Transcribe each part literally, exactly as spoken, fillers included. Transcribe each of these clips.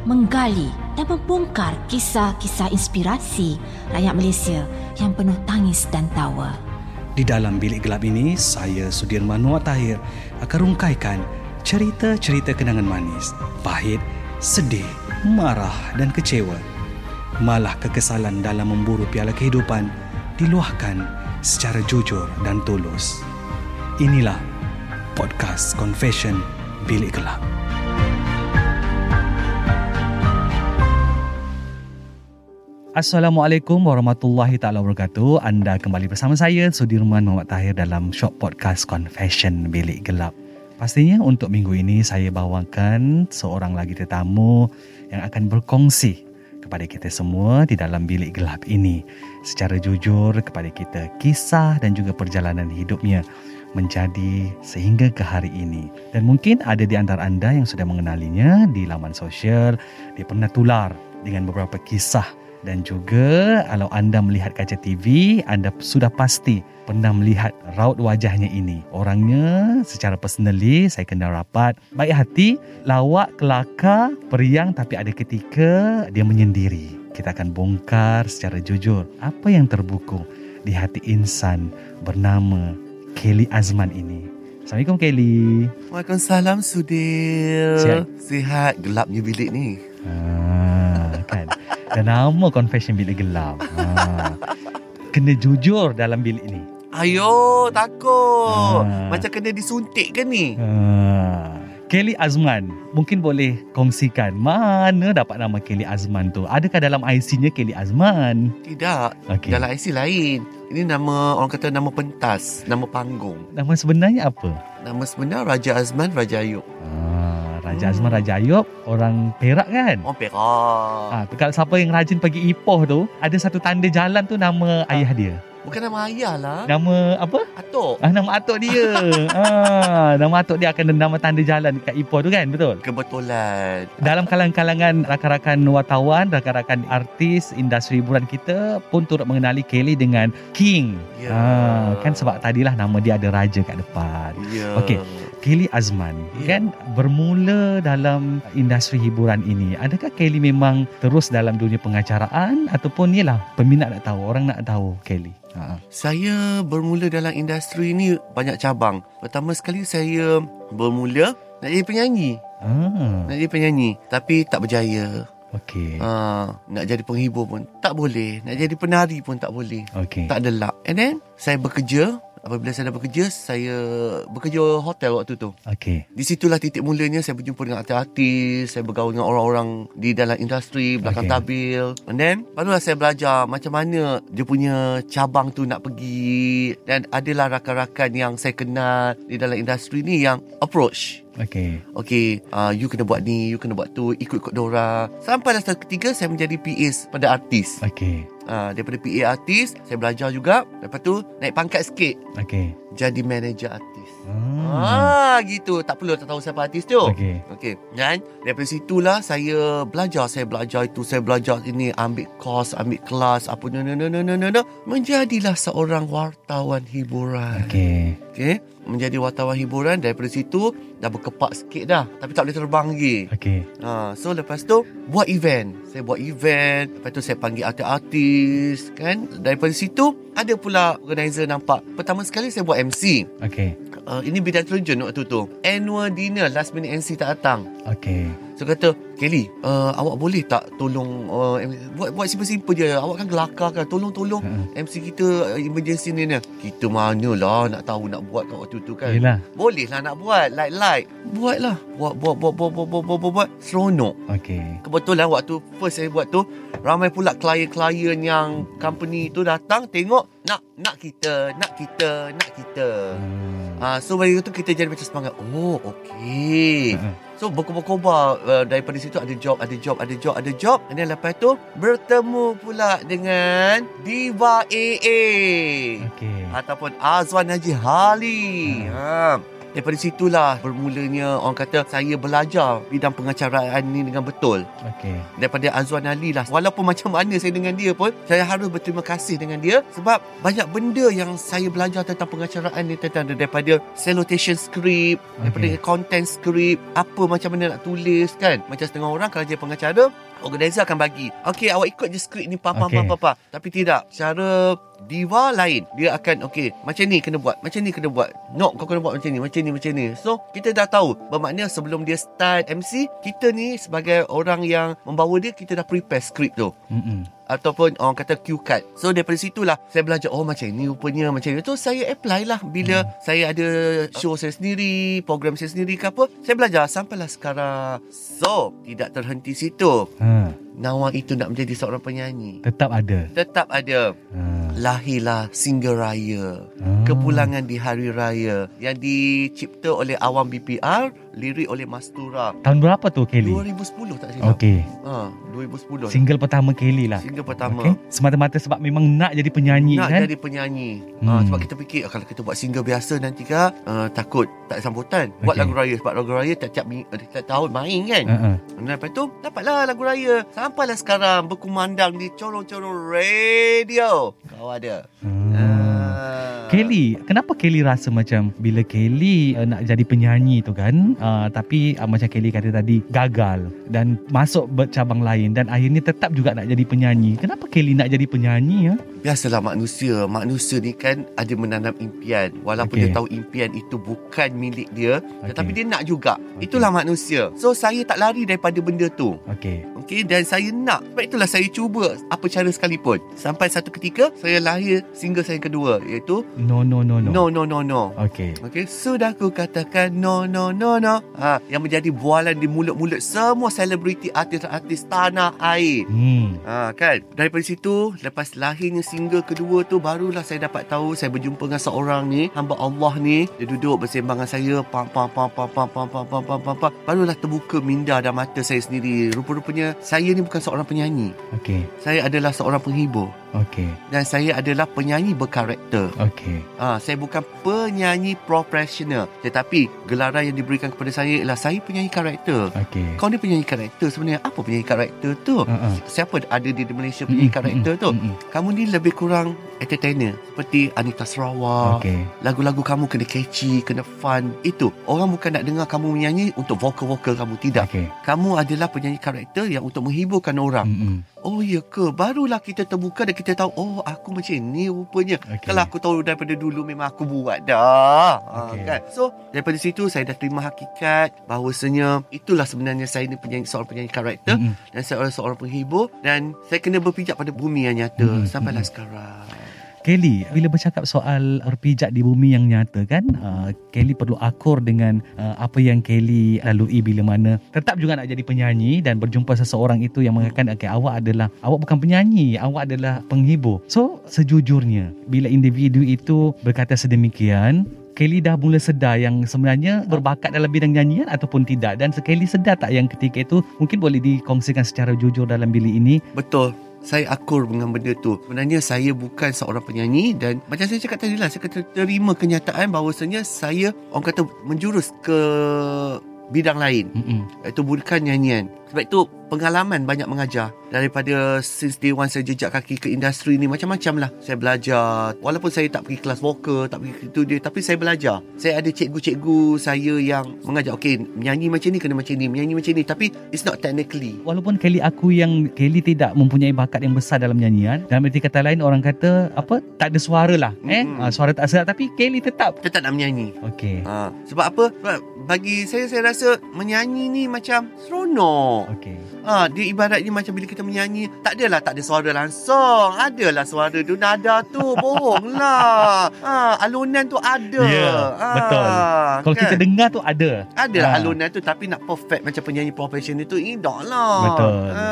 menggali dan membongkar kisah-kisah inspirasi rakyat Malaysia yang penuh tangis dan tawa. Di dalam bilik gelap ini, saya Sudirman Muhammad Tahir akan rungkaikan cerita-cerita kenangan manis, pahit, sedih, marah dan kecewa. Malah kekesalan dalam memburu piala kehidupan diluahkan secara jujur dan tulus. Inilah Podcast Confession Bilik Gelap. Assalamualaikum warahmatullahi taala wabarakatuh. Anda kembali bersama saya Sudirman Muhammad Tahir dalam Shock Podcast Confession Bilik Gelap. Pastinya untuk minggu ini saya bawakan seorang lagi tetamu yang akan berkongsi kepada kita semua di dalam bilik gelap ini secara jujur kepada kita kisah dan juga perjalanan hidupnya menjadi sehingga ke hari ini. Dan mungkin ada di antara anda yang sudah mengenalinya di laman sosial, dia pernah tular dengan beberapa kisah. Dan juga kalau anda melihat kaca T V, anda sudah pasti pernah melihat raut wajahnya ini. Orangnya secara personally saya kenal rapat, baik hati, lawak, kelakar, periang, tapi ada ketika dia menyendiri. Kita akan bongkar secara jujur apa yang terbuku di hati insan bernama Kelly Azman ini. Assalamualaikum Kelly. Waalaikumsalam Sudir. Sihat? Sihat, gelapnya bilik ni. Ah, kan. Dan nama Confession Bilik Gelap. Ha. Kena jujur dalam bilik ni. Ayo, takut. Ha. Macam kena disuntik ke ni? Ha. Kelly Azman, mungkin boleh kongsikan mana dapat nama Kelly Azman tu? Adakah dalam I C-nya Kelly Azman? Tidak. Okay. Dalam I C lain. Ini nama, orang kata nama pentas, nama panggung. Nama sebenarnya apa? Nama sebenar Raja Azman Raja Ayub. Ha. Raja Azman Raja Ayub, orang Perak kan? Orang Perak. Ha, kalau siapa yang rajin pergi Ipoh tu, ada satu tanda jalan tu nama ha. ayah dia. Bukan nama ayah lah. Nama apa? Atuk. Ah, nama atuk dia. ah, nama atuk dia akan nama tanda jalan dekat Ipoh tu kan, betul? Kebetulan. Dalam kalangan-kalangan rakan-rakan wartawan, rakan-rakan artis, industri hiburan kita pun turut mengenali Kelly dengan King. Yeah. Ah, kan sebab tadilah nama dia ada raja kat depan. Yeah. Okey. Kelly Azman yeah. kan bermula dalam industri hiburan ini. Adakah Kelly memang terus dalam dunia pengacaraan ataupun ialah peminat nak tahu, orang nak tahu Kelly? Ha. Saya bermula dalam industri ini banyak cabang. Pertama sekali saya bermula nak jadi penyanyi. Ah. Nak jadi penyanyi tapi tak berjaya. Okey. Ha, nak jadi penghibur pun tak boleh, nak jadi penari pun tak boleh. Okay. Tak ada luck. And then saya bekerja. Apabila saya dah bekerja, saya bekerja hotel waktu tu. Okey. Di situlah titik mulanya saya berjumpa dengan artis-artis, saya bergaul dengan orang-orang di dalam industri, belakang okay. tabir. And then, barulah saya belajar macam mana dia punya cabang tu nak pergi. Dan adalah rakan-rakan yang saya kenal di dalam industri ni yang approach. Okey. Okey, uh, you kena buat ni, you kena buat tu, ikut-ikut dorang. Sampailah satu ketiga saya menjadi P A pada artis. Okey. Uh, daripada P A artis, saya belajar juga. Lepas tu, naik pangkat sikit. Okey. Jadi manager artis. Ah, ah gitu. Tak perlu tak tahu siapa artis tu. Okey. Okey. Dan daripada situlah saya belajar, saya belajar itu, saya belajar ini, ambil course, ambil kelas, apa no no no no no no. Menjadilah seorang wartawan hiburan. Okey. Okey. Menjadi wartawan hiburan. Daripada situ dah berkepak sikit dah, tapi tak boleh terbang lagi. Okey. Ha, so lepas tu buat event. Saya buat event, lepas tu saya panggil artis-artis kan. Daripada situ ada pula organizer nampak. Pertama sekali saya buat M C. Okey. Uh, ini bidang terjun waktu tu. Annual dinner last minute M C tak datang. Okey. So kata, Kelly, uh, awak boleh tak tolong uh, buat buat simple-simple je. Awak kan gelakar kan. Tolong-tolong uh-huh. M C kita uh, emergency ni ni. Kita manalah nak tahu nak buat kat waktu tu kan. Yelah. Boleh lah nak buat. Like-like. Buatlah. Buat, buat, buat, buat, buat, buat, buat, buat, buat. Seronok. Okay. Kebetulan waktu first saya buat tu, ramai pula klien-klien yang company tu datang tengok. Nak, nak kita, nak kita, nak kita. Hmm. Uh, so dari itu kita jadi macam semangat. Oh, okey. Uh-huh. So berkobar-kobar uh, daripada situ ada job, ada job, ada job, ada job. Dan lepas tu bertemu pula dengan Diva A A. Okey. Ataupun Azwan Haji Ali. Uh-huh. Ha. Daripada situlah bermulanya orang kata saya belajar bidang pengacaraan ni dengan betul. Okey. Daripada Azwan Ali lah. Walaupun macam mana saya dengan dia pun, saya harus berterima kasih dengan dia sebab banyak benda yang saya belajar tentang pengacaraan ni, tentang daripada salutation script, okay, daripada content script, apa macam mana nak tulis kan. Macam setengah orang kalau dia pengacara, organizer akan bagi, okey awak ikut je skrip ni papa okay. papa papa. Tapi tidak, cara Diva lain. Dia akan okey, macam ni kena buat, macam ni kena buat. No, kau kena buat macam ni, macam ni, macam ni. So, kita dah tahu. Bermakna sebelum dia start M C, kita ni sebagai orang yang membawa dia, kita dah prepare skrip tu. Hmm. Ataupun orang kata cue card. So daripada situlah saya belajar, oh macam ni rupanya, macam itu saya apply lah. Bila hmm. saya ada show saya sendiri, program saya sendiri ke apa, saya belajar sampailah sekarang. So tidak terhenti situ. hmm. Nawa itu nak menjadi seorang penyanyi tetap ada, tetap ada. hmm. Lahirlah single raya, hmm. Kepulangan di Hari Raya, yang dicipta oleh Awan B P R, lirik oleh Mastura. Tahun berapa tu Kelly? dua ribu sepuluh tak silap. Okey. Ha, dua ribu sepuluh. Single pertama Kelly lah. Single pertama. Okay. Semata-mata sebab memang nak jadi penyanyi nak kan? Nak jadi penyanyi. Hmm. Ha, sebab kita fikir kalau kita buat single biasa nanti kan uh, takut tak sambutan. Buat okay. lagu raya sebab lagu raya tiap-tiap tahun main kan. Uh-huh. Lepas tu dapatlah lagu raya. Sampailah sekarang berkumandang di corong-corong radio. Kau ada. Hmm. Ha. Kelly, kenapa Kelly rasa macam bila Kelly uh, nak jadi penyanyi tu kan, uh, tapi uh, macam Kelly kata tadi gagal dan masuk bercabang lain dan akhirnya tetap juga nak jadi penyanyi. Kenapa Kelly nak jadi penyanyi? Ya? Biasalah manusia, manusia ni kan ada menanam impian. Walaupun okay. dia tahu impian itu bukan milik dia, okay. tetapi dia nak juga. Okay. Itulah manusia. So saya tak lari daripada benda tu. Okey. Okey, dan saya nak. Sebab itulah saya cuba apa cara sekalipun. Sampai satu ketika saya lahir single saya kedua iaitu No no no no. No no no no. Okey. Okey, sudah aku katakan no no no no. Ha, yang menjadi bualan di mulut-mulut semua selebriti, artis-artis tanah air. Hmm. Ha, kan. Daripada situ, lepas lahirnya single kedua tu barulah saya dapat tahu, saya berjumpa dengan seorang ni, hamba Allah ni, dia duduk bersembang dengan saya, pam pam pam pam pam pam pam pam pam pam. Barulah terbuka minda dan mata saya sendiri. Rupa-rupanya saya ni bukan seorang penyanyi. Okey. Saya adalah seorang penghibur. Okey. Dan saya adalah penyanyi berkarakter. Okey. Ah, saya bukan penyanyi profesional, tetapi gelaran yang diberikan kepada saya ialah saya penyanyi karakter. Okay. Kau ni penyanyi karakter sebenarnya. Apa penyanyi karakter tu? Uh-uh. Siapa ada di Malaysia penyanyi mm-hmm. karakter tu? Mm-hmm. Kamu ni lebih kurang entertainer seperti Anita Sarawak. Okay. Lagu-lagu kamu kena catchy, kena fun. Itu orang bukan nak dengar kamu menyanyi untuk vokal-vokal kamu, tidak. Okay. Kamu adalah penyanyi karakter yang untuk menghiburkan orang. Mm-hmm. Oh ya ke? Barulah kita terbuka dan kita tahu, oh aku macam ni rupanya. Okay. Kalau aku tahu daripada dulu memang aku buat dah. Okay. Ha, kan? So daripada situ saya dah terima hakikat bahawasanya itulah sebenarnya saya ni penyanyi, seorang penyanyi karakter, mm-hmm. dan saya adalah seorang penghibur dan saya kena berpijak pada bumi yang nyata, mm-hmm. sampailah mm-hmm. sekarang. Kelly, bila bercakap soal berpijak di bumi yang nyata kan, uh, Kelly perlu akur dengan uh, apa yang Kelly lalui bila mana tetap juga nak jadi penyanyi dan berjumpa seseorang itu yang mengatakan okay, awak adalah, awak bukan penyanyi, awak adalah penghibur. So sejujurnya bila individu itu berkata sedemikian, Kelly dah mula sedar yang sebenarnya berbakat dalam bidang nyanyian ataupun tidak, dan Kelly sedar tak yang ketika itu mungkin boleh dikongsikan secara jujur dalam bilik ini? Betul. Saya akur dengan benda tu. Sebenarnya saya bukan seorang penyanyi dan macam saya cakap tadi lah, saya terima kenyataan bahawasanya saya orang kata menjurus ke bidang lain. Mm-mm. Itu bukan nyanyian. Sebab itu pengalaman banyak mengajar. Daripada since day one saya jejak kaki ke industri ni, macam-macam lah saya belajar. Walaupun saya tak pergi kelas vokal, tak pergi itu dia, tapi saya belajar. Saya ada cikgu-cikgu saya yang mengajar, okay menyanyi macam ni kena macam ni, menyanyi macam ni, tapi it's not technically. Walaupun Kelly aku yang Kelly tidak mempunyai bakat yang besar dalam nyanyian, dalam erti kata lain orang kata apa, tak ada suara lah, eh? mm-hmm. ha, suara tak sedap, tapi Kelly tetap tetap nak menyanyi. Okay. ha, Sebab apa? Sebab bagi saya, saya rasa menyanyi ni macam seronok. penuh. Okey. Ha, dia ibaratnya macam bila kita menyanyi, tak adalah tak ada suara langsung. Adalah suara tu, nada tu, bohonglah. Ha, alunan tu ada. Yeah, ha, betul. Kalau kan? Kita dengar tu ada. Adalah ha. alunan tu, tapi nak perfect macam penyanyi profesional tu indah lah. Betul. Ha.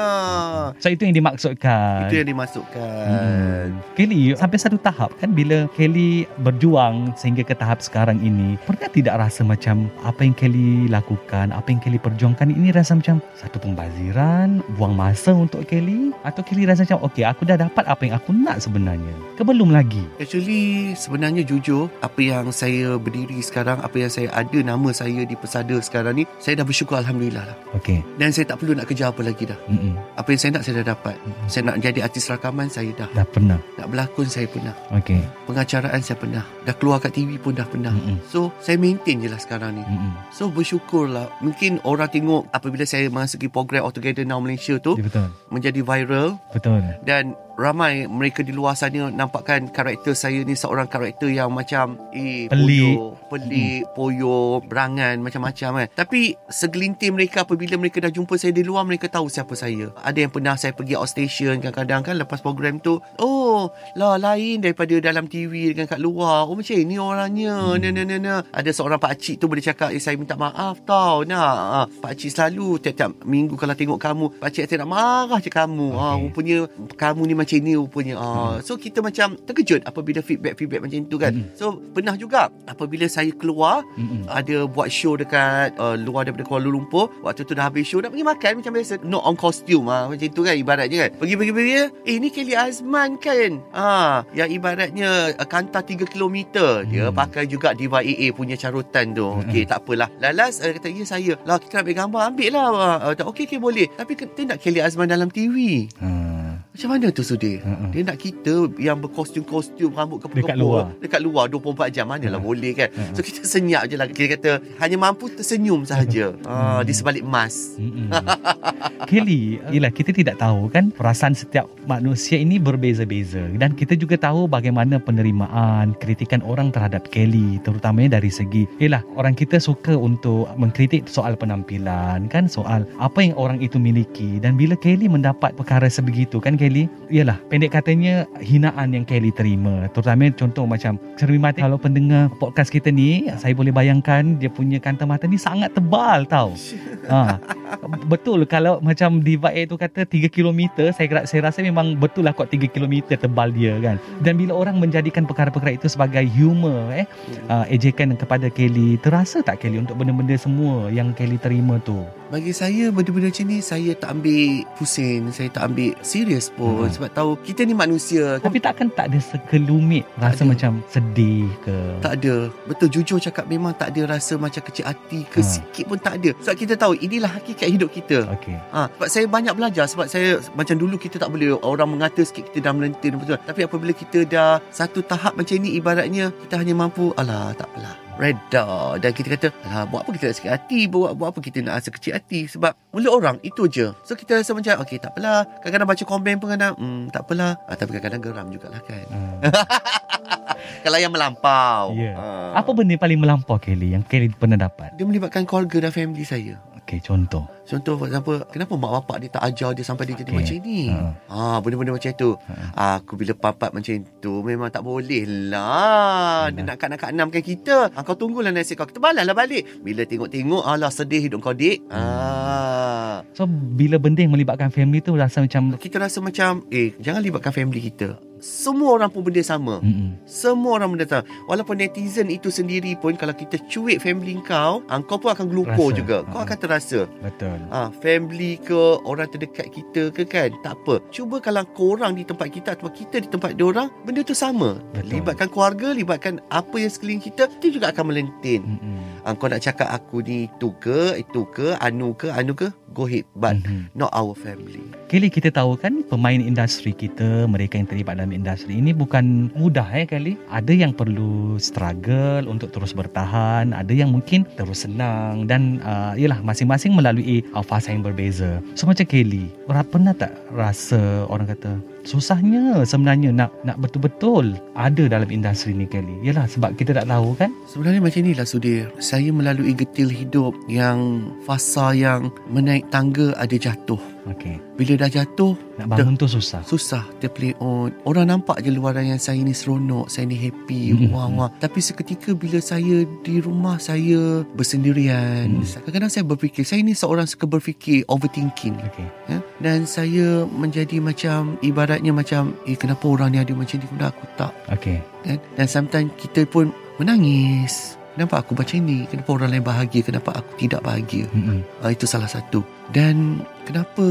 So itu yang dimaksudkan. Itu yang dimaksudkan. Hmm. Kelly sampai satu tahap kan bila Kelly berjuang sehingga ke tahap sekarang ini, pernah tidak rasa macam apa yang Kelly lakukan, apa yang Kelly perjuangkan ini rasa macam satu pembaziran, buang masa untuk Kelly? Atau Kelly rasa macam okey, aku dah dapat apa yang aku nak sebenarnya? Ke belum lagi? Actually, sebenarnya jujur, apa yang saya berdiri sekarang, apa yang saya ada, nama saya di persada sekarang ni, saya dah bersyukur Alhamdulillah lah. Okay. Dan saya tak perlu nak kerja apa lagi dah. Mm-mm. Apa yang saya nak, saya dah dapat. Mm-mm. Saya nak jadi artis rakaman, saya dah. Dah pernah. Nak berlakon, saya pernah. Okay. Pengacaraan, saya pernah. Dah keluar kat T V pun dah pernah. Mm-mm. So, saya maintain je lah sekarang ni. Mm-mm. So, bersyukurlah. Mungkin orang tengok apabila saya masuki program All Together Now Malaysia tu, betul, menjadi viral. Betul. Dan ramai mereka di luar sana nampakkan karakter saya ni seorang karakter yang macam eh, pelik, pelik, hmm. poyo, berangan, macam-macam kan. Tapi segelintir mereka apabila mereka dah jumpa saya di luar, mereka tahu siapa saya. Ada yang pernah saya pergi outstation kadang-kadang kan lepas program tu, oh lah lain daripada dalam T V dengan kat luar. Oh macam ni orangnya. Hmm. Nah, nah, nah, nah. Ada seorang pakcik tu boleh cakap, eh saya minta maaf tau nak. Pakcik selalu tiap-tiap minggu kalau tengok kamu, pakcik saya nak marah je kamu. Okay. Ah, rupanya kamu ni macam macam ni rupanya. Ah. So kita macam terkejut apabila feedback-feedback macam tu kan. Mm. So pernah juga apabila saya keluar, Mm-mm. ada buat show dekat uh, luar daripada Kuala Lumpur. Waktu tu dah habis show, nak pergi makan macam biasa, not on costume ah, macam tu kan ibaratnya kan. Pergi-pergi-pergi, eh ni Kelly Azman kan. Ah, yang ibaratnya uh, kantar tiga kilometer. Dia mm. pakai juga Diva A A punya carutan tu. Okey, tak apalah. Lalas uh, kata, ya saya lah, kita nak ambil gambar, ambil lah. Uh, Okey, okay, boleh. Tapi kita nak Kelly Azman dalam T V. Hmm. Macam mana tu Sudir? Uh-uh. Dia nak kita yang berkostum-kostum, rambut kepuk-kepuk dekat luar, dekat luar dua puluh empat jam, manalah uh-huh. boleh kan. Uh-huh. So kita senyap je lah. Kita kata hanya mampu tersenyum sahaja. Uh-huh. ah, di sebalik mas. Uh-huh. Kelly, yelah, kita tidak tahu kan, perasaan setiap manusia ini berbeza-beza. Dan kita juga tahu bagaimana penerimaan kritikan orang terhadap Kelly, terutamanya dari segi, yelah, orang kita suka untuk mengkritik soal penampilan kan, soal apa yang orang itu miliki. Dan bila Kelly mendapat perkara sebegitu kan Kelly, ialah pendek katanya hinaan yang Kelly terima, terutama contoh macam cermin mata. Kalau pendengar podcast kita ni, saya boleh bayangkan dia punya kanta mata ni sangat tebal tau. Ha, betul kalau macam Diva A tu kata tiga kilometer, saya, saya rasa memang betul lah kot tiga kilometer tebal dia kan. Dan bila orang menjadikan perkara-perkara itu sebagai humor, eh, uh, ejekan kepada Kelly, terasa tak Kelly untuk benda-benda semua yang Kelly terima tu? Bagi saya benda-benda macam ni, saya tak ambil pusing, saya tak ambil serius pun. Hmm. Sebab tahu kita ni manusia. Tapi takkan tak ada sekelumit rasa ada macam sedih ke? Tak ada. Betul, jujur cakap memang tak ada rasa macam kecil hati ke, hmm. sikit pun tak ada. Sebab kita tahu inilah hakikat hidup kita. Okay. Ha, sebab saya banyak belajar. Sebab saya macam dulu kita tak boleh, orang mengata sikit kita dah melentir. Betul. Tapi apabila kita dah satu tahap macam ni, ibaratnya kita hanya mampu, alah takpelah, reda. Dan kita kata, alah, buat apa kita nak sakit hati, buat, buat apa kita nak rasa kecil hati, sebab mulut orang itu je. So kita rasa macam okey, tak apalah. Kadang-kadang baca komen pun kadang hmm, tak apalah. Ah, tapi kadang-kadang geram jugalah kan. Hmm. Kalau yang melampau. Yeah. Hmm. Apa benda paling melampau Kelly yang Kelly pernah dapat? Dia melibatkan keluarga dan family saya. Okey, contoh. Contoh, for example, kenapa mak bapak dia tak ajar dia sampai dia okay. jadi macam ni? Ha. ha, benda-benda macam tu. Ha. Aku bila papat macam tu, memang tak boleh lah. Dia nakak-nakak enamkan kita. Ha, kau tunggulah nasihat kau. Kita balaslah balik. Bila tengok-tengok, alah sedih hidup kau, dik. Ha. So, bila benda yang melibatkan family tu, rasa macam... Kita rasa macam, eh, jangan libatkan family kita. Semua orang pun benda sama. Mm-hmm. Semua orang benda sama. Walaupun netizen itu sendiri pun, kalau kita cuit family kau, kau pun akan gelupur juga. Kau akan terasa. Betul. Ah, family ke, orang terdekat kita ke kan, tak apa. Cuba kalau korang di tempat kita atau kita di tempat diorang, benda tu sama. Betul. Libatkan keluarga, libatkan apa yang sekeliling kita, kita juga akan melentin. Mm-hmm. Ah, kau nak cakap aku ni itu ke, itu ke, anu ke, anu ke, go ahead. But mm-hmm. not our family. Kelly, kita tahu kan pemain industri kita, mereka yang terlibat dalam industri ini bukan mudah eh Kelly. Ada yang perlu struggle untuk terus bertahan, ada yang mungkin terus senang, dan uh, yelah, masing-masing melalui uh, fasa yang berbeza. So macam Kelly, pernah tak rasa orang kata susahnya sebenarnya nak nak betul-betul ada dalam industri ni, Kelly. Yalah, sebab kita tak tahu kan. Sebenarnya macam inilah, Sudir. Saya melalui getil hidup yang fasa yang menaik tangga ada jatuh. Okay. Bila dah jatuh, nak bangun ter- tu susah. Susah, terpleot. Orang nampak je luaran yang saya ni seronok, saya ni happy, mm-hmm. wah-wah. Tapi seketika bila saya di rumah, saya bersendirian. Mm. Kadang-kadang saya berfikir, saya ni seorang suka berfikir, overthinking. Okay. Ya? Dan saya menjadi macam, ibaratnya macam, eh kenapa orang ni ada macam ni, kenapa aku tak. Okay. Dan, dan sometimes kita pun menangis. Kenapa aku macam ni? Kenapa orang lain bahagia? Kenapa aku tidak bahagia? Mm-hmm. Uh, itu salah satu. Dan kenapa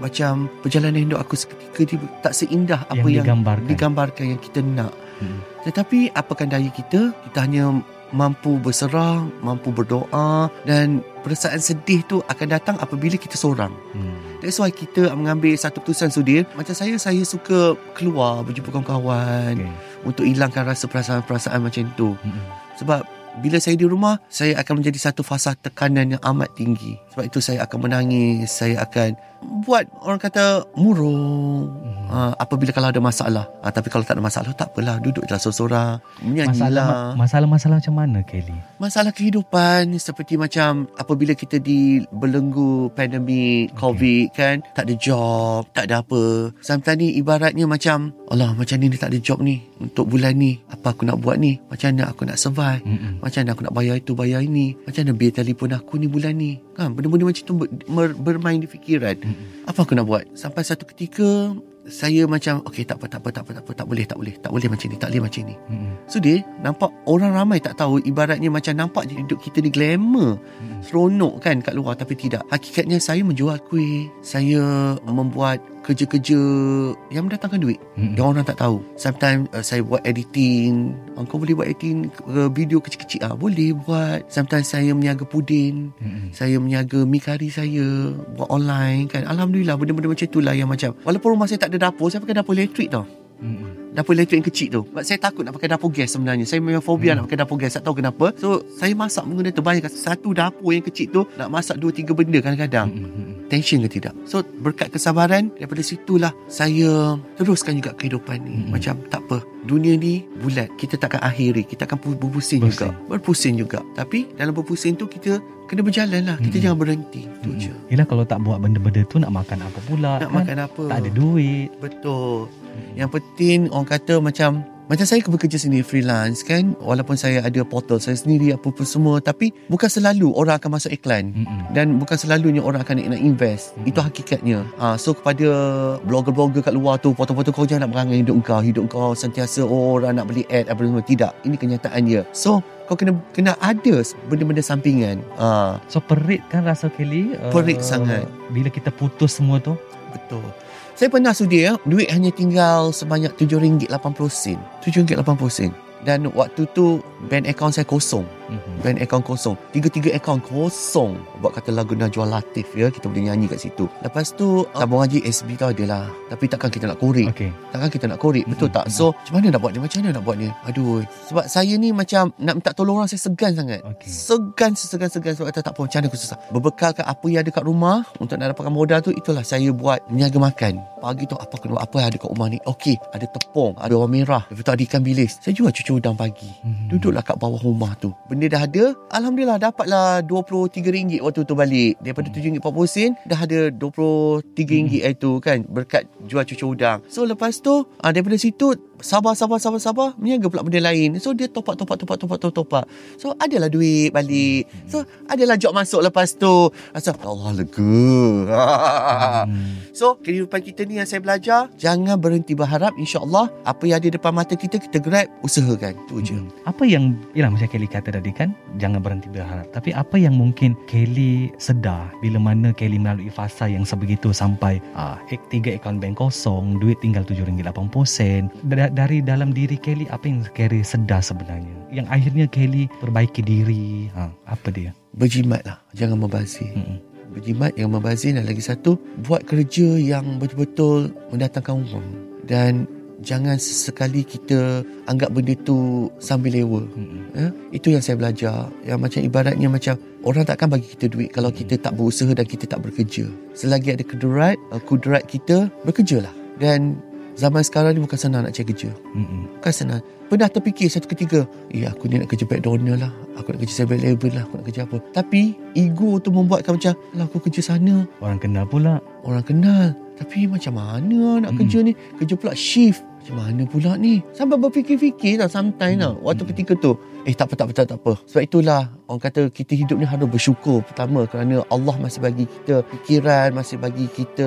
macam perjalanan hidup aku seketika tak seindah apa yang, yang digambarkan. digambarkan yang kita nak. Mm-hmm. Tetapi apakan daya kita? Kita hanya mampu berserah, mampu berdoa, dan perasaan sedih tu akan datang apabila kita seorang. Mm. That's why kita mengambil satu keputusan, Sudir. Macam saya, saya suka keluar berjumpa kawan-kawan, okay. untuk hilangkan rasa perasaan-perasaan macam tu. Mm-hmm. Sebab bila saya di rumah, saya akan menjadi satu fasa tekanan yang amat tinggi. Sebab itu saya akan menangis, saya akan buat orang kata murung, hmm. ha, apabila kalau ada masalah. Ha, tapi kalau tak ada masalah, tak apalah, duduklah seorang-seorang, menyanyilah. Masalah-masalah macam mana, Kelly? Masalah kehidupan seperti macam apabila kita dibelenggu pandemik, okay. COVID kan, tak ada job, tak ada apa. Sometimes ni ibaratnya macam, Allah macam ni tak ada job ni untuk bulan ni, apa aku nak buat ni, macam mana aku nak survive, hmm. macam mana aku nak bayar itu, bayar ini, macam mana bil telefon aku ni bulan ni. Kan, benda-benda macam tu bermain di fikiran. Mm-hmm. Apa aku nak buat? Sampai satu ketika saya macam okey, tak apa tak apa tak apa tak apa tak boleh tak boleh tak boleh macam ni tak boleh macam ni. Mm-hmm. So dia nampak orang ramai tak tahu, ibaratnya macam nampak hidup kita ni glamour, mm-hmm. seronok kan kat luar, tapi tidak. Hakikatnya saya menjual kuih, saya membuat kerja-kerja yang mendatangkan duit, mm-hmm. yang orang tak tahu. Sometimes uh, saya buat editing. Kau boleh buat editing uh, video kecil-kecil, ah, boleh buat. Sometimes saya meniaga puding, mm-hmm. saya meniaga mi kari, saya buat online kan. Alhamdulillah, benda-benda macam itulah yang macam, walaupun rumah saya tak ada dapur, saya pakai dapur elektrik tau, mm-hmm. dapur elektrik yang kecil tu. Sebab saya takut nak pakai dapur gas sebenarnya. Saya memang fobia hmm. nak pakai dapur gas. Tak tahu kenapa. So, saya masak menggunakan terbayangkan satu dapur yang kecil tu nak masak dua tiga benda kadang-kadang. Hmm. Tension ke tidak? So, berkat kesabaran, daripada situlah saya teruskan juga kehidupan ni. Hmm. Macam tak apa. Dunia ni bulat. Kita takkan akhiri. Kita akan berpusing juga. Berpusing juga. Tapi, dalam berpusing tu kita kena berjalan lah. Kita mm-hmm. jangan berhenti. Itu mm-hmm. je. Yelah, kalau tak buat benda-benda tu, nak makan apa pula? Nak kan? makan apa? Tak ada duit. Betul. Mm-hmm. Yang penting orang kata macam, macam saya bekerja sendiri freelance kan, walaupun saya ada portal saya sendiri apa-apa semua, tapi bukan selalu orang akan masuk iklan, mm-hmm. dan bukan selalunya orang akan nak invest, mm-hmm. itu hakikatnya. Ha, so kepada blogger-blogger kat luar tu, potong-potong, kau jangan nak berangan hidup kau, hidup kau sentiasa oh, orang nak beli ad apa semua, tidak, ini kenyataannya. So kau kena kena ada benda-benda sampingan. Ha. So perit kan rasa, Kelly, perit uh, sangat bila kita putus semua tu. Betul. Saya pernah, Sudir, duit hanya tinggal sebanyak tujuh ringgit lapan puluh sen. tujuh ringgit lapan puluh sen. Dan waktu tu bank account saya kosong. Mm-hmm. Bank account kosong. Tiga-tiga account kosong. Buat kata lagu Najwa Latif ya, kita boleh nyanyi kat situ. Lepas tu tabung haji S B tu adalah, tapi takkan kita nak korek. Okay. Takkan kita nak korek, betul mm-hmm. tak? So, macam mana nak buat ni? Macam mana nak buat ni? Aduh. Sebab saya ni macam nak minta tolong orang, saya segan sangat. Okay. Segan, segan-segan. Sebab kata tak apa, macam mana aku susah. Berbekalkan apa yang ada kat rumah untuk nak dapatkan modal tu, itulah saya buat niaga makan. Pagi tu apa kena apa yang ada kat rumah ni? Okey, ada tepung, ada bawang merah, lepas tu ada ikan bilis. Saya jual cucu udang pagi. Mm-hmm. Duduklah kat bawah rumah tu. Benda dah ada. Alhamdulillah, dapatlah dua puluh tiga ringgit waktu tu balik. Daripada tujuh ringgit empat puluh sen, dah ada dua puluh tiga ringgit itu kan, berkat jual cucu udang. So lepas tu, ha, daripada situ, sabar, sabar, sabar, sabar, meniaga pula benda lain. So dia top up, top up, top up, top up, top up. So adalah duit balik. So adalah job masuk lepas tu. Asal, Allah lega. Hmm. So kehidupan kita ni yang saya belajar, jangan berhenti berharap. InsyaAllah, apa yang ada depan mata kita, kita grab, usahakan. Itu hmm. je. Apa yang, yelah macam Kelly kata tadi kan, jangan berhenti berharap. Tapi apa yang mungkin Kelly sedar bila mana Kelly melalui fasa yang sebegitu sampai ah, tiga akaun bank kosong, duit tinggal tujuh ringgit lapan puluh sen. Dari dalam diri Kelly, apa yang Kelly sedar sebenarnya, yang akhirnya Kelly perbaiki diri, ha, apa dia? Berjimatlah, jangan membazir. Mm-mm. Berjimat, jangan membazir. Dan lagi satu, buat kerja yang betul-betul mendatangkan uang. Dan jangan sesekali kita anggap benda tu sambil lewa. Mm-hmm. Ya? Itu yang saya belajar. Yang macam ibaratnya macam orang takkan bagi kita duit kalau mm-hmm. kita tak berusaha dan kita tak bekerja. Selagi ada kudrat, kudrat kita, bekerjalah. Dan zaman sekarang ni bukan senang nak cari kerja. Mm-hmm. Bukan senang. Pernah terfikir satu ketika, eh aku ni nak kerja McDonald's lah, aku nak kerja seven eleven lah, aku nak kerja apa. Tapi ego tu membuatkan macam, lah aku kerja sana, orang kenal pula. Orang kenal. Tapi macam mana nak mm. kerja ni, kerja pula shift, macam mana pula ni. Sampai berfikir-fikir tau sometimes mm. tau waktu mm. ketika tu. Eh tak apa, tak apa, tak apa. Sebab itulah orang kata kita hidup ni harus bersyukur. Pertama kerana Allah masih bagi kita fikiran, masih bagi kita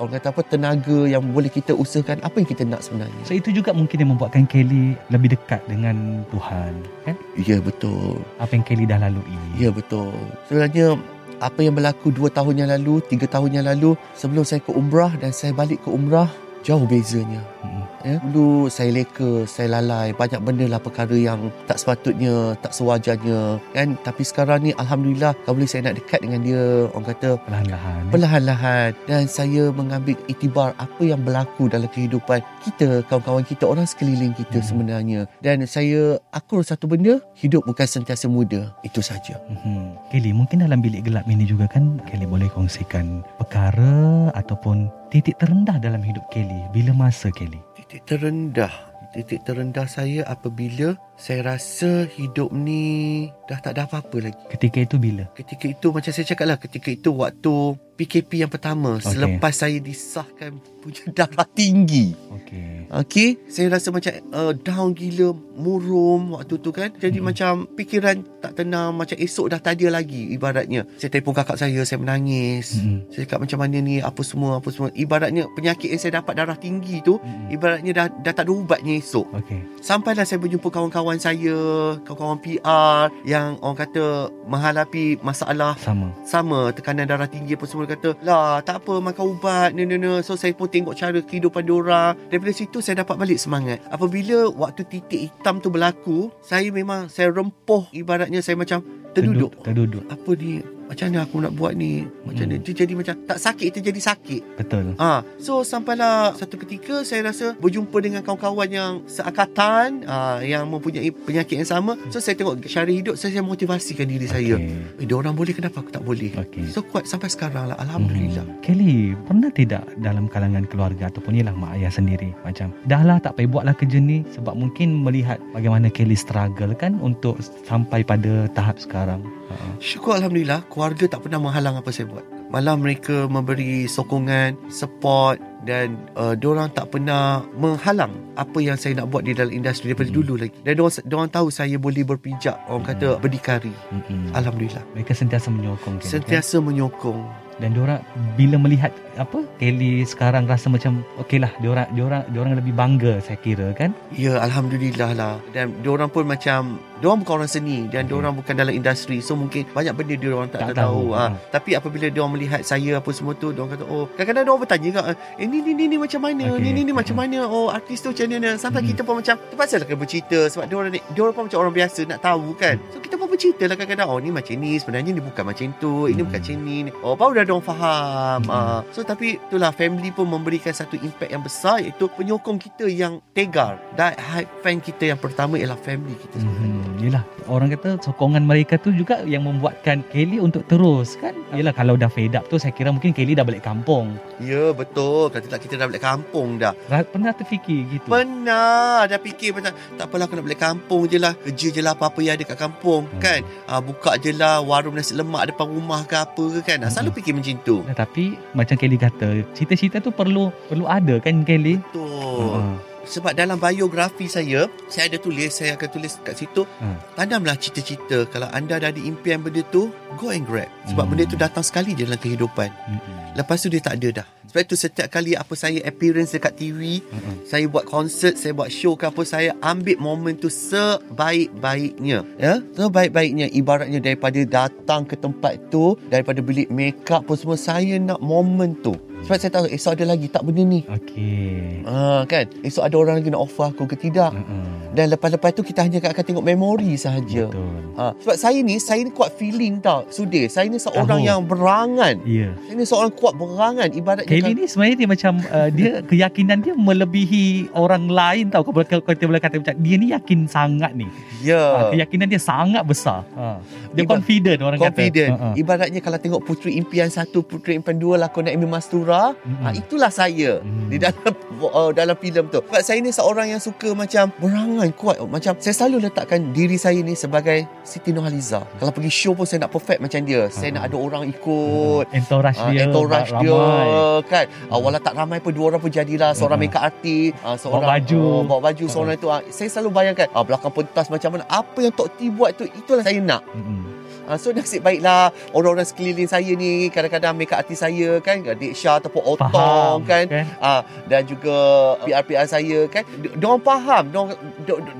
orang kata apa, tenaga yang boleh kita usahakan apa yang kita nak sebenarnya. So itu juga mungkin yang membuatkan Kelly lebih dekat dengan Tuhan, kan? Ya betul. Apa yang Kelly dah lalui. Ya betul. Sebenarnya apa yang berlaku dua tahun yang lalu, tiga tahun yang lalu, sebelum saya ke umrah dan saya balik ke umrah, jauh bezanya. Hmm. Ya? Dulu saya leka, saya lalai, banyak benda lah perkara yang tak sepatutnya, tak sewajarnya, kan? Tapi sekarang ni alhamdulillah, kalau boleh saya nak dekat dengan dia, orang kata perlahan-lahan. Perlahan-lahan. Dan saya mengambil iktibar apa yang berlaku dalam kehidupan kita, kawan-kawan kita, orang sekeliling kita hmm. sebenarnya. Dan saya akur satu benda, hidup bukan sentiasa muda. Itu saja. Hmm. Kelly, mungkin dalam bilik gelap ini juga kan, Kelly boleh kongsikan perkara ataupun titik terendah dalam hidup Kelly. Bila masa Kelly? Titik terendah. Titik terendah saya apabila saya rasa hidup ni dah tak ada apa-apa lagi. Ketika itu bila? Ketika itu macam saya cakap lah. Ketika itu waktu P K P yang pertama. Okay. Selepas saya disahkan punya darah tinggi. Okey. Okey. Saya rasa macam uh, down gila, murum waktu tu kan. Jadi hmm. macam fikiran tak tenang. Macam esok dah tak ada lagi ibaratnya. Saya telefon kakak saya. Saya menangis. Hmm. Saya cakap macam mana ni. Apa semua. Apa semua. Ibaratnya penyakit yang saya dapat darah tinggi tu. Hmm. Ibaratnya dah, dah tak ada ubatnya esok. Okey. Sampailah saya berjumpa kawan-kawan saya. Kawan-kawan P R. Yang orang kata menghadapi masalah. Sama. Sama. Tekanan darah tinggi apa semua. Kata lah tak apa makan ubat no, no, no. So saya pun tengok cara kehidupan diorang. Daripada situ saya dapat balik semangat. Apabila waktu titik hitam tu berlaku, saya memang saya rempoh, ibaratnya saya macam terduduk. Terduduk. Apa ni? Macam mana aku nak buat ni? Macam mana? Hmm. Dia jadi macam tak sakit, dia jadi sakit. Betul. Ha. So, sampailah satu ketika saya rasa berjumpa dengan kawan-kawan yang seangkatan, ha, yang mempunyai penyakit yang sama. So, saya tengok cara hidup, saya, saya motivasikan diri okay. saya. Eh, diorang boleh, kenapa aku tak boleh? Okay. So, kuat sampai sekarang lah. Alhamdulillah. Hmm. Kelly, pernah tidak dalam kalangan keluarga ataupun ialah mak ayah sendiri? Macam, dah lah tak payah buatlah kerja ni sebab mungkin melihat bagaimana Kelly struggle kan untuk sampai pada tahap sekarang. Ha. Syukur Alhamdulillah. Keluarga tak pernah menghalang apa saya buat. Malah mereka memberi sokongan, support dan uh, diorang tak pernah menghalang apa yang saya nak buat di dalam industri daripada mm. dulu lagi. Dan diorang, diorang tahu saya boleh berpijak, orang mm. kata berdikari. Mm-hmm. Alhamdulillah. Mereka sentiasa menyokong. Sentiasa kan? menyokong. Dan diorang bila melihat apa Kelly sekarang rasa macam okeylah, diorang diorang diorang lebih bangga saya kira kan. Ya alhamdulillah lah. Dan diorang pun macam diorang bukan orang seni dan okay. diorang bukan dalam industri, so mungkin banyak benda diorang tak, tak tahu, tahu. Ha. Ha. Tapi apabila diorang melihat saya apa semua tu, diorang kata oh, kadang-kadang diorang bertanya kat eh ni ni ni, ni macam mana okay. ni ni ni okay. macam mana, oh artis tu macam mana, sampai hmm. kita pun macam terpaksa lah kena bercerita sebab diorang diorang pun macam orang biasa nak tahu kan. So kita pun bercerita lah kadang-kadang, oh ni macam ni sebenarnya, ni bukan macam tu, ini hmm. bukan macam ni, oh baru dah diorang faham. Hmm. Ha. So tapi itulah, family pun memberikan satu impak yang besar, iaitu penyokong kita yang tegar. Die hard fan kita yang pertama ialah family kita sebenarnya. Hmm, yelah, orang kata sokongan mereka tu juga yang membuatkan Kelly untuk terus kan. Yelah, kalau dah fed up tu saya kira mungkin Kelly dah balik kampung. Ya betul, kalau tak kita dah balik kampung dah. Pernah terfikir gitu? Pernah, dah fikir macam tak apalah aku nak balik kampung je lah, kerja je lah apa-apa yang ada kat kampung hmm. kan. Ha, buka je lah warung nasi lemak depan rumah ke apa ke kan. Ha, selalu hmm. fikir macam tu. Nah, tapi macam Kelly kata, cita-cita tu perlu perlu ada kan Kelly? Betul. Uh-huh. Sebab dalam biografi saya, saya ada tulis, saya akan tulis kat situ, hmm. tanamlah cita-cita. Kalau anda dah ada impian benda tu, go and grab. Sebab hmm. benda tu datang sekali je dalam kehidupan. Hmm. Lepas tu dia tak ada dah. Sebab tu setiap kali apa saya appearance dekat T V, hmm. saya buat konsert, saya buat show ke apa, saya ambil momen tu sebaik-baiknya. Ya? Sebaik-baiknya. Ibaratnya daripada datang ke tempat tu, daripada bilik makeup pun semua, saya nak momen tu. Sebab saya tahu esok ada lagi tak benda ni. Okey. Ah, kan? Esok ada orang lagi nak offer aku ke tidak. Uh-uh. Dan lepas-lepas tu kita hanya akan tengok memori sahaja. Betul. Ha, sebab saya ni, saya ni kuat feeling tau. Sudir, saya ni seorang Tahu. yang berangan. Ya. Yeah. Saya ni seorang kuat berangan. Ibaratnya Kelly kan, ni sebenarnya dia macam uh, dia keyakinan dia melebihi orang lain tau. Kalau kita boleh kata macam dia ni yakin sangat ni. Ya. Yeah. Ha, keyakinan dia sangat besar. Ha. Dia Ibar- confident orang confident. kata. Confident. Uh-huh. Ibaratnya kalau tengok Puteri Impian satu, Puteri Impian dua lah, kau nak ambil Mastura. Mm-hmm. Ha, itulah saya. Mm-hmm. di dalam uh, dalam filem tu. Sebab saya ni seorang yang suka macam berangan kuat. Macam saya selalu letakkan diri saya ni sebagai Siti Nurhaliza. Kalau pergi show pun saya nak perfect macam dia. Saya hmm. nak ada orang ikut, hmm. entourage uh, dia, entourage dia ramai. Kan. Uh, walau tak ramai pun dua orang pun jadilah seorang hmm. make up artist, uh, seorang bawa baju, uh, bawa baju hmm. seorang itu. Uh, saya selalu bayangkan uh, belakang pentas macam mana, apa yang Tok Ti buat tu, itulah saya nak. Hmm. So nasib baiklah orang-orang sekeliling saya ni, kadang-kadang make up artist saya kan, Diksha ataupun Otong kan, okay. uh, dan juga P R P R saya kan, diorang faham, diorang,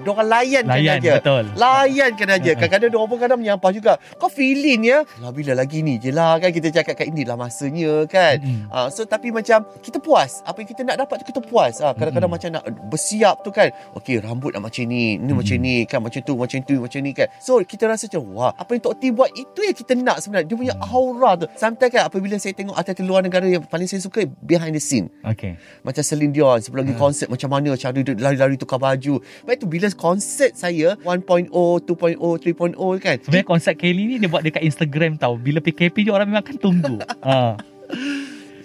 diorang layankan layan, aja betul. Layankan aja. Kadang-kadang diorang pun kadang menyampah juga, kau feeling ya, lah bila lagi ni je lah kan, kita cakap kat ini lah masanya kan. mm-hmm. uh, So tapi macam kita puas, apa yang kita nak dapat tu kita puas. uh, Kadang-kadang mm-hmm. macam nak bersiap tu kan, okey rambut nak macam ni, ni mm-hmm. macam ni kan, macam tu, macam tu, macam ni kan. So kita rasa macam wah, apa yang Tok Ti buat itu yang kita nak sebenarnya. Dia punya aura tu. Sometimes kan, apabila saya tengok artis luar negara, yang paling saya suka behind the scene. Okay. Macam Celine Dion sebelum lagi uh. konsert, macam mana cara dia lari-lari tukar baju. Lepas tu bila konsert saya one point oh, two point oh, three point oh kan. Sebenarnya konsert Kelly ni dia buat dekat Instagram tau. Bila P K P je orang memang akan tunggu. Ha.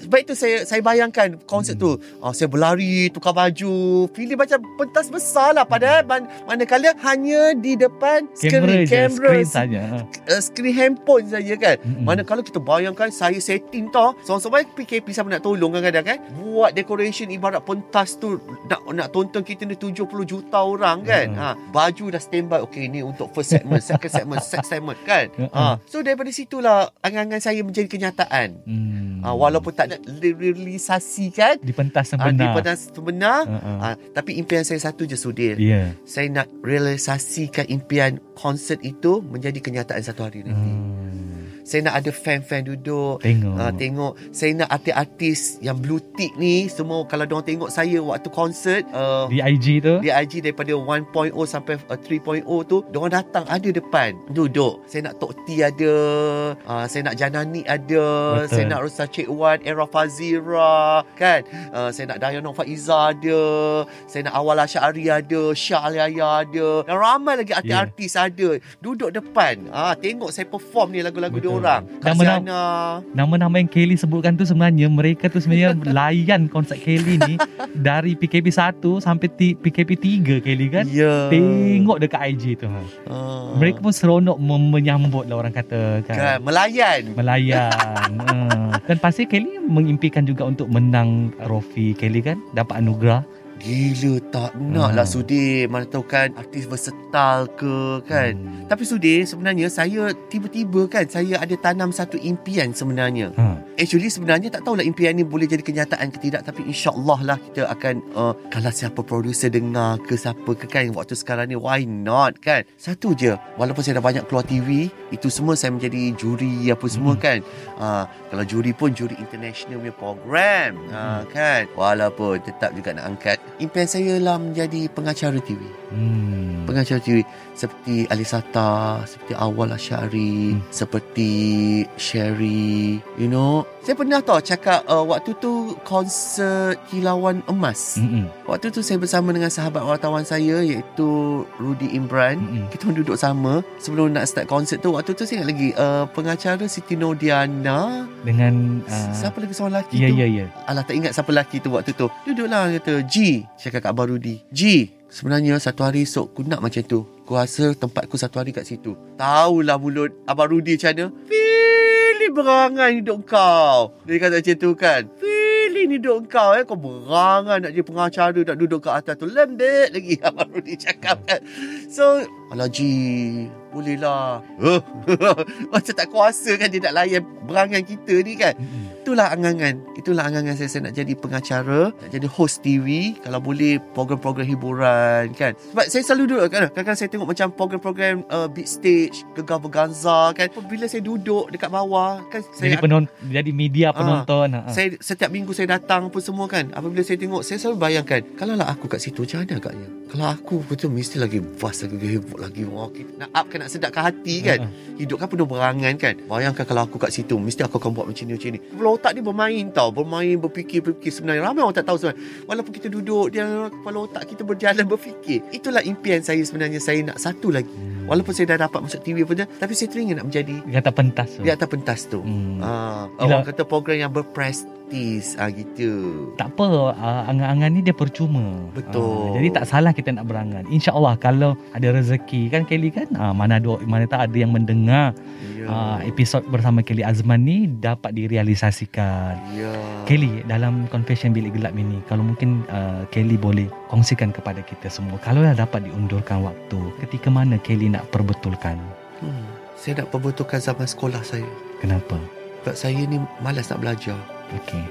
Sebab itu saya saya bayangkan konsep hmm. tu, uh, saya berlari, tukar baju, feeling macam pentas besar lah. Padahal man, manakala hanya di depan kamera, skrin, saja, uh, skrin handphone saja kan. hmm. Manakala kita bayangkan saya setting tau, seorang-seorang P K P sama nak tolong kadang-kadang kan, buat decoration ibarat pentas tu nak nak tonton kita ni tujuh puluh juta orang kan. hmm. ha, Baju dah standby, okay ni untuk first segment, second segment, third segment kan. hmm. ha, So daripada situlah angan-angan saya menjadi kenyataan. hmm. ha, Walaupun tak realisasikan di pentas sebenar, di pentas sebenar uh-uh. uh, tapi impian saya satu je, Sudir. yeah. Saya nak realisasikan impian konsert itu menjadi kenyataan satu hari nanti. hmm. Saya nak ada fan-fan duduk tengok. Uh, tengok Saya nak artis-artis yang blue tick ni semua, kalau diorang tengok saya waktu konsert uh, di I G tu, di I G daripada satu titik kosong sampai uh, tiga titik kosong tu, diorang datang ada depan duduk. Saya nak Tok Ti ada, uh, saya nak Janani ada. Betul. Saya nak Rasa Chek Wan, Era Fazira kan. uh, Saya nak Dayanong Faiza ada. Saya nak Awal Asyari ada, Syah Aliyah ada, dan ramai lagi artis-artis yeah. ada duduk depan. uh, Tengok saya perform ni lagu-lagu dia orang. Nama-nama, nama-nama yang Kelly sebutkan tu sebenarnya mereka tu sebenarnya layan konsep Kelly ni dari P K P satu sampai t- P K P tiga Kelly kan. yeah. Tengok dekat I G tu. uh. Mereka pun seronok mem- menyambut lah orang kata kan. Melayan Melayan uh. Dan pasti Kelly mengimpikan juga untuk menang trofi Kelly kan, dapat anugerah. Gila tak nak lah, hmm. Sudir. Mana tahu kan artis versatile ke kan. hmm. Tapi Sudir, sebenarnya saya tiba-tiba kan, saya ada tanam satu impian sebenarnya. hmm. Actually sebenarnya tak tahulah impian ni boleh jadi kenyataan ke tidak. Tapi insyaAllah lah kita akan, uh, kalau siapa producer dengar ke siapa ke kan, waktu sekarang ni why not kan. Satu je, walaupun saya dah banyak keluar T V, itu semua saya menjadi juri apa semua hmm. kan. uh, Kalau juri pun juri international punya program. hmm. uh, Kan, walaupun tetap juga nak angkat impian saya lah menjadi pengacara T V. hmm. Pengacara T V seperti Alisata, seperti Awal Asyari, hmm. seperti Sherry. You know, saya pernah tau cakap uh, waktu tu konsert Hilawan Emas. hmm. Waktu tu saya bersama dengan sahabat wartawan saya, iaitu Rudy Imbran. hmm. Kita duduk sama sebelum nak start konsert tu. Waktu tu saya ingat lagi uh, pengacara Siti Nodiana dengan uh, siapa lagi seorang lelaki yeah, tu yeah, yeah. Alah tak ingat siapa lelaki tu waktu tu. Duduklah kata G, cakap kat Abang Rudy, G, sebenarnya satu hari esok ku nak macam tu. Ku rasa tempatku satu hari kat situ. Tahulah mulut Abang Rudy macam mana. Pilih berangan hidup kau, dia kata macam tu kan. Pilih hidup kau eh, kau berangan nak jadi pengacara, nak duduk kat atas tu. Lembek lagi Abang Rudy cakap kan. So alah G, boleh lah. Macam tak kuasa kan dia nak layan berangan kita ni kan. Itulah angangan. Itulah angangan saya, saya nak jadi pengacara, nak jadi host T V, kalau boleh program-program hiburan kan. Sebab saya selalu duduk kan, kadang-kadang saya tengok macam program-program uh, big stage, Gegar Berganza kan. Bila saya duduk dekat bawah kan, saya jadi penonton, jadi media penonton. Aa, saya setiap minggu saya datang pun semua kan. Apabila saya tengok, saya selalu bayangkan, kalau lah aku kat situ macam mana agaknya. Kalau aku betul mesti lagi vast, lagi hebat lagi. Wah, nak up kan, nak sedap kat hati kan. uh-huh. Hidup kan penuh berangan kan. Bayangkan kalau aku kat situ, mesti aku akan buat macam ni, macam ni. Kepala otak dia bermain tau, bermain, berfikir-fikir. Sebenarnya ramai orang tak tahu sebenarnya, walaupun kita duduk, dia kepala otak kita berjalan berfikir. Itulah impian saya sebenarnya. Saya nak satu lagi, hmm. walaupun saya dah dapat masuk T V pun, tapi saya teringin nak menjadi di atas pentas tu. Di atas pentas tu. hmm. ha, Orang Ila. kata program yang berprestasi artis ah, gitu. Tak apa, uh, angan-angan ni dia percuma. Betul. Uh, jadi tak salah kita nak berangan. InsyaAllah kalau ada rezeki kan Kelly kan, uh, mana ada, mana tak ada yang mendengar yeah. uh, episod bersama Kelly Azman ni dapat direalisasikan. Yeah. Kelly, dalam Confession Bilik Gelap ini kalau mungkin uh, Kelly boleh kongsikan kepada kita semua, kalau dah dapat diundurkan waktu, ketika mana Kelly nak perbetulkan? Hmm, saya nak perbetulkan zaman sekolah saya. Kenapa? Sebab saya ni malas nak belajar. Okey.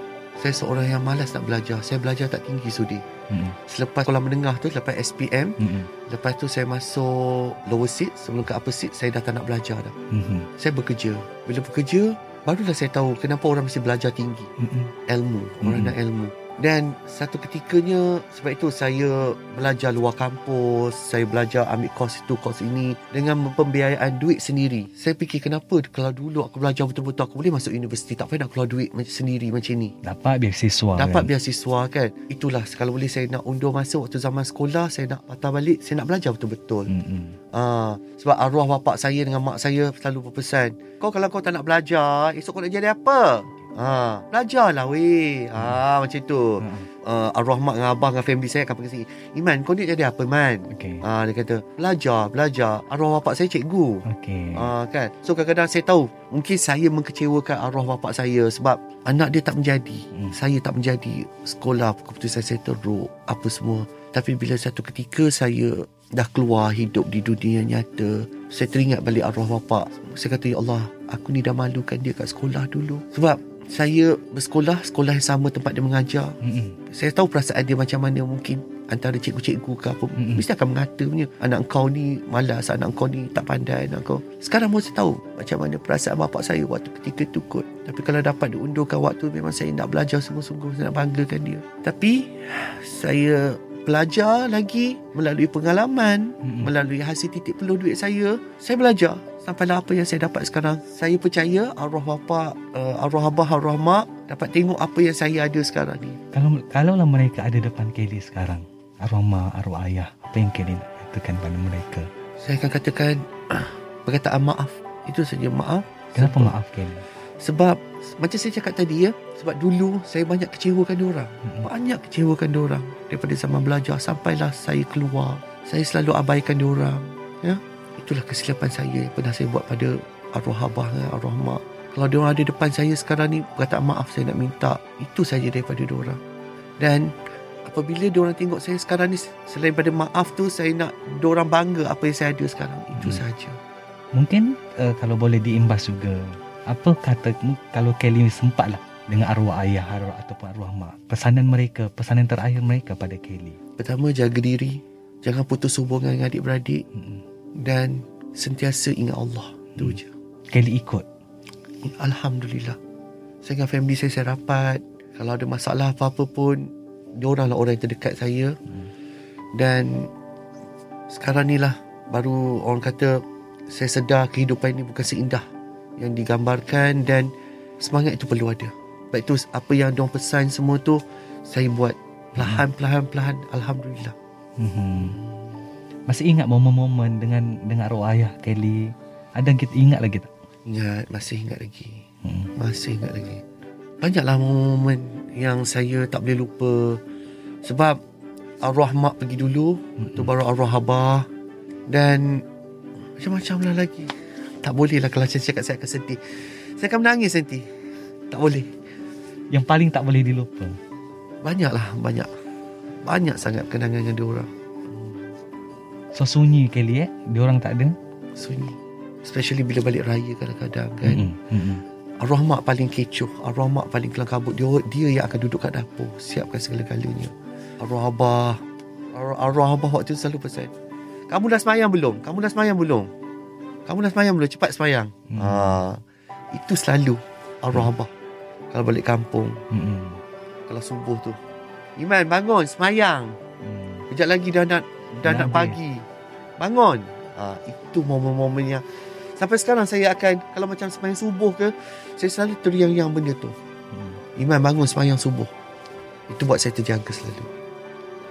Saya seorang yang malas nak belajar. Saya belajar tak tinggi sudi. Mm-hmm. Selepas sekolah menengah tu, selepas S P M, mm-hmm. lepas tu saya masuk lower seat, sebelum ke upper seat, saya dah tak nak belajar dah. Mm-hmm. Saya bekerja. Bila bekerja, barulah saya tahu kenapa orang mesti belajar tinggi. Mm-hmm. Ilmu. Orang mm-hmm. nak ilmu. Dan satu ketikanya, sebab itu saya belajar luar kampus, saya belajar ambil kos itu, kos ini, dengan pembiayaan duit sendiri. Saya fikir kenapa kalau dulu aku belajar betul-betul, aku boleh masuk universiti, tak payah nak keluar duit sendiri macam ni. Dapat biasiswa. Dapat kan? biasiswa kan. Itulah, kalau boleh saya nak undur masa waktu zaman sekolah, saya nak patah balik, saya nak belajar betul-betul. Mm-hmm. Ha, sebab arwah bapak saya dengan mak saya selalu berpesan, kau kalau kau tak nak belajar, esok kau nak jadi apa? Ha, belajarlah weh. Ha, hmm. macam tu. Hmm. Uh, arwah mak dengan abang dengan family saya akan pergi sini. Iman, kau ni jadi apa, Man? Okay. Uh, dia kata, belajar, belajar. Arwah bapak saya cikgu. Okay. Uh, kan? So, kadang-kadang saya tahu, mungkin saya mengecewakan arwah bapak saya sebab anak dia tak menjadi. Hmm. Saya tak menjadi. Sekolah, keputusan saya teruk, apa semua. Tapi bila satu ketika saya dah keluar hidup di dunia nyata, saya teringat balik arwah bapak. Saya kata, ya Allah, aku ni dah malukan dia kat sekolah dulu. Sebab saya bersekolah, sekolah yang sama tempat dia mengajar. Mm-hmm. Saya tahu perasaan dia macam mana mungkin. Antara cikgu-cikgu ke apa. Mm-hmm. Mesti akan mengata punya. Anak kau ni malas. Anak kau ni tak pandai. Anak kau. Sekarang pun saya tahu macam mana perasaan bapak saya waktu ketika tu kot. Tapi kalau dapat diundurkan waktu, memang saya nak belajar sungguh-sungguh. Saya nak banggakan dia. Tapi saya belajar lagi melalui pengalaman. Mm-hmm. Melalui hasil titik peluh duit saya. Saya belajar. Sampailah apa yang saya dapat sekarang. Saya percaya arwah bapa, uh, arwah abah, arwah mak dapat tengok apa yang saya ada sekarang ni. Kalau kalaulah mereka ada depan Kelly sekarang, arwah mak, arwah ayah, apa yang Kelly nak katakan pada mereka? Saya akan katakan perkataan maaf. Itu saja, maaf. Kenapa sebab, maaf Kelly? Sebab macam saya cakap tadi ya, sebab dulu saya banyak kecewakan diorang. Mm-hmm. Banyak kecewakan diorang daripada zaman belajar sampailah saya keluar. Saya selalu abaikan diorang, ya. Itulah kesilapan saya yang pernah saya buat pada arwah abah dan arwah mak. Kalau diorang ada depan saya sekarang ni, perkataan maaf saya nak minta. Itu saja daripada diorang. Dan apabila diorang tengok saya sekarang ni, selain pada maaf tu, saya nak diorang bangga apa yang saya ada sekarang. Itu hmm. saja. Mungkin uh, kalau boleh diimbas juga, apa kata kalau Kelly sempatlah dengan arwah ayah arwah, ataupun arwah mak, pesanan mereka, pesanan terakhir mereka pada Kelly? Pertama, jaga diri. Jangan putus hubungan dengan adik-beradik. Hmm. Dan sentiasa ingat Allah. Itu hmm. je. Kelly ikut. Alhamdulillah. Saya dengan family saya, saya rapat. Kalau ada masalah apa-apa pun, dioranglah orang yang terdekat saya. hmm. Dan sekarang ni lah baru orang kata saya sedar kehidupan ni bukan seindah yang digambarkan. Dan semangat itu perlu ada. Sebab itu apa yang diorang pesan semua tu saya buat perlahan-perlahan-perlahan. hmm. Alhamdulillah. Hmm. Masih ingat momen-momen dengan dengan arwah ayah Kelly? Ada yang kita ingat lagi tak? Ingat, masih ingat lagi. Hmm. Masih ingat lagi. Banyaklah momen yang saya tak boleh lupa. Sebab arwah mak pergi dulu, hmm. tu baru arwah abah. Dan macam-macam lah lagi. Tak boleh lah kalau saya cakap saya akan sedih. Saya akan menangis nanti. Tak boleh. Yang paling tak boleh dilupa? Banyaklah, banyak. Banyak sangat kenangan dengan diorang. So sunyi Kelly eh, diorang tak ada? Sunyi. Especially bila balik raya kadang-kadang kan. Mm-hmm. Mm-hmm. Arwah mak paling kecoh, arwah mak paling kelam kabut. Dia, dia yang akan duduk kat dapur, siapkan segala-galanya. Arwah abah, arwah, arwah abah waktu tu selalu pesan, Kamu dah semayang belum? Kamu dah semayang belum? Kamu dah semayang belum? Cepat semayang. Mm-hmm. Ha, itu selalu arwah mm-hmm. abah. Kalau balik kampung, mm-hmm. kalau subuh tu, Iman bangun, semayang. Mm. Kejap lagi dah nak dah nak pagi, bangun. Ha, itu momen-momen yang sampai sekarang saya akan, kalau macam semayang subuh ke, saya selalu teriang-iang benda tu. hmm. Iman bangun semayang subuh. Itu buat saya terjaga selalu.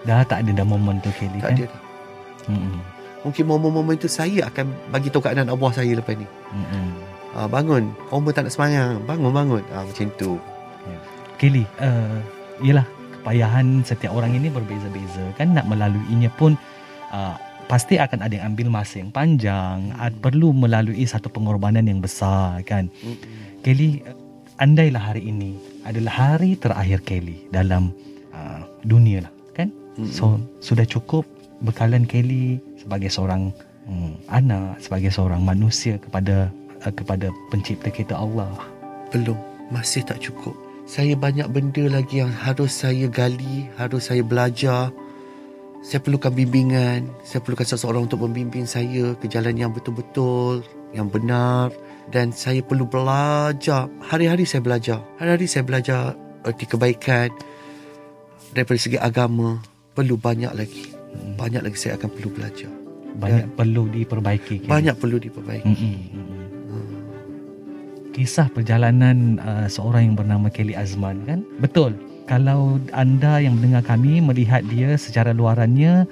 Dah tak ada dah momen tu Kelly tak kan? Tak ada dah. hmm. Mungkin momen-momen tu saya akan bagi tahu keadaan arwah saya lepas ni. hmm. Ha, bangun, kau pun tak nak semayang, bangun-bangun. Ha, macam tu. hmm. Kelly, uh, yelah, kepayahan setiap orang ini berbeza-beza kan, nak melaluinya pun uh, pasti akan ada yang ambil masa yang panjang, mm-hmm. perlu melalui satu pengorbanan yang besar kan. Mm-hmm. Kelly, andailah hari ini adalah hari terakhir Kelly dalam uh, dunia lah kan. Mm-hmm. So sudah cukup bekalan Kelly sebagai seorang um, anak, sebagai seorang manusia kepada uh, kepada pencipta kita Allah. Belum, masih tak cukup. Saya banyak benda lagi yang harus saya gali, harus saya belajar. Saya perlukan bimbingan, saya perlukan seseorang untuk membimbing saya ke jalan yang betul-betul, yang benar. Dan saya perlu belajar, hari-hari saya belajar. Hari-hari saya belajar erti kebaikan daripada segi agama. Perlu banyak lagi, banyak lagi saya akan perlu belajar. Banyak dan perlu diperbaiki. Banyak kan? Perlu diperbaiki. Mm-mm. Kisah perjalanan uh, seorang yang bernama Kelly Azman kan. Betul, kalau anda yang mendengar kami melihat dia secara luarannya,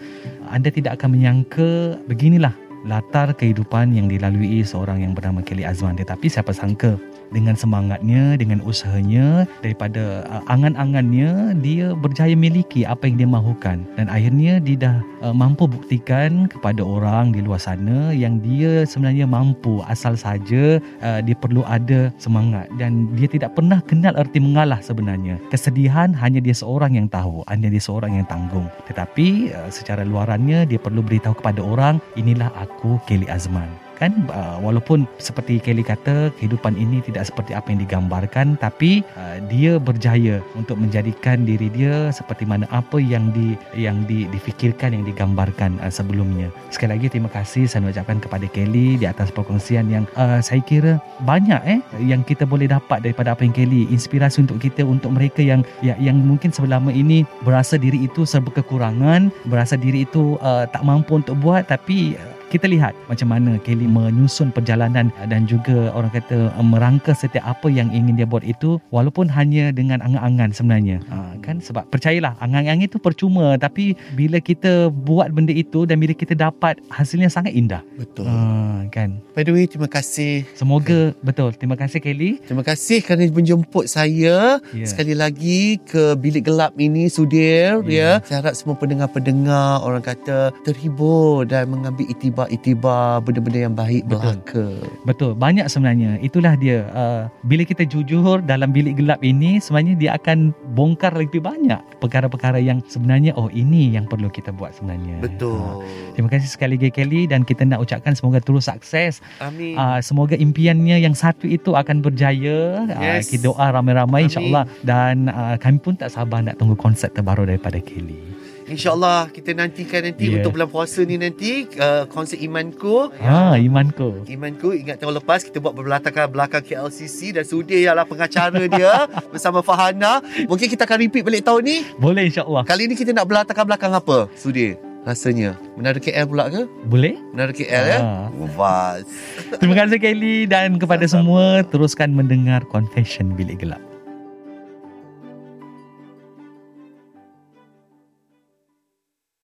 anda tidak akan menyangka beginilah latar kehidupan yang dilalui seorang yang bernama Kelly Azman. Tetapi siapa sangka dengan semangatnya, dengan usahanya, daripada uh, angan-angannya, dia berjaya miliki apa yang dia mahukan. Dan akhirnya dia dah uh, mampu buktikan kepada orang di luar sana yang dia sebenarnya mampu, asal saja uh, dia perlu ada semangat. Dan dia tidak pernah kenal erti mengalah sebenarnya. Kesedihan hanya dia seorang yang tahu, hanya dia seorang yang tanggung. Tetapi uh, secara luarannya dia perlu beritahu kepada orang, inilah aku Kelly Azman kan. Uh, walaupun seperti Kelly kata, kehidupan ini tidak seperti apa yang digambarkan, tapi uh, dia berjaya untuk menjadikan diri dia seperti mana apa yang di yang di, difikirkan, yang digambarkan uh, sebelumnya. Sekali lagi terima kasih saya ucapkan kepada Kelly di atas perkongsian yang uh, saya kira banyak eh yang kita boleh dapat daripada apa yang Kelly, inspirasi untuk kita, untuk mereka yang yang, yang mungkin selama ini berasa diri itu serba kekurangan, berasa diri itu uh, tak mampu untuk buat. Tapi uh, kita lihat macam mana Kelly menyusun perjalanan dan juga orang kata merangka setiap apa yang ingin dia buat itu, walaupun hanya dengan angan-angan sebenarnya. Ha, kan, sebab percayalah, angan-angan itu percuma, tapi bila kita buat benda itu dan bila kita dapat, hasilnya sangat indah. Betul. Ha, kan. By the way, terima kasih. Semoga betul. Terima kasih Kelly. Terima kasih kerana menjemput saya yeah. sekali lagi ke bilik gelap ini, Sudir. Yeah. Ya. Saya harap semua pendengar-pendengar orang kata terhibur dan mengambil itibar itibar benda-benda yang baik berlaku. Betul, banyak sebenarnya. Itulah dia, uh, bila kita jujur dalam bilik gelap ini, sebenarnya dia akan bongkar lebih banyak perkara-perkara yang sebenarnya, oh ini yang perlu kita buat sebenarnya. Betul. uh, Terima kasih sekali lagi Kelly. Dan kita nak ucapkan semoga terus sukses. Amin. uh, Semoga impiannya yang satu itu akan berjaya. Yes. uh, Kita doa ramai-ramai, insyaAllah. Dan uh, kami pun tak sabar nak tunggu konsep terbaru daripada Kelly. InsyaAllah kita nantikan nanti yeah. untuk bulan puasa ni nanti uh, konsert Imanku. Ha, Imanku. Imanku, ingat tahun lepas kita buat berlatar belakang K L C C dan Sudir ialah pengacara dia bersama Fahana. Mungkin kita akan repeat balik tahun ni. Boleh, insyaAllah. Kali ni kita nak berlatar belakang apa, Sudir? Rasanya Menara K L pula ke? Boleh? Menara K L ah. ya? Bebas. Terima kasih Kelly. Dan kepada semua, teruskan mendengar Confession Bilik Gelap.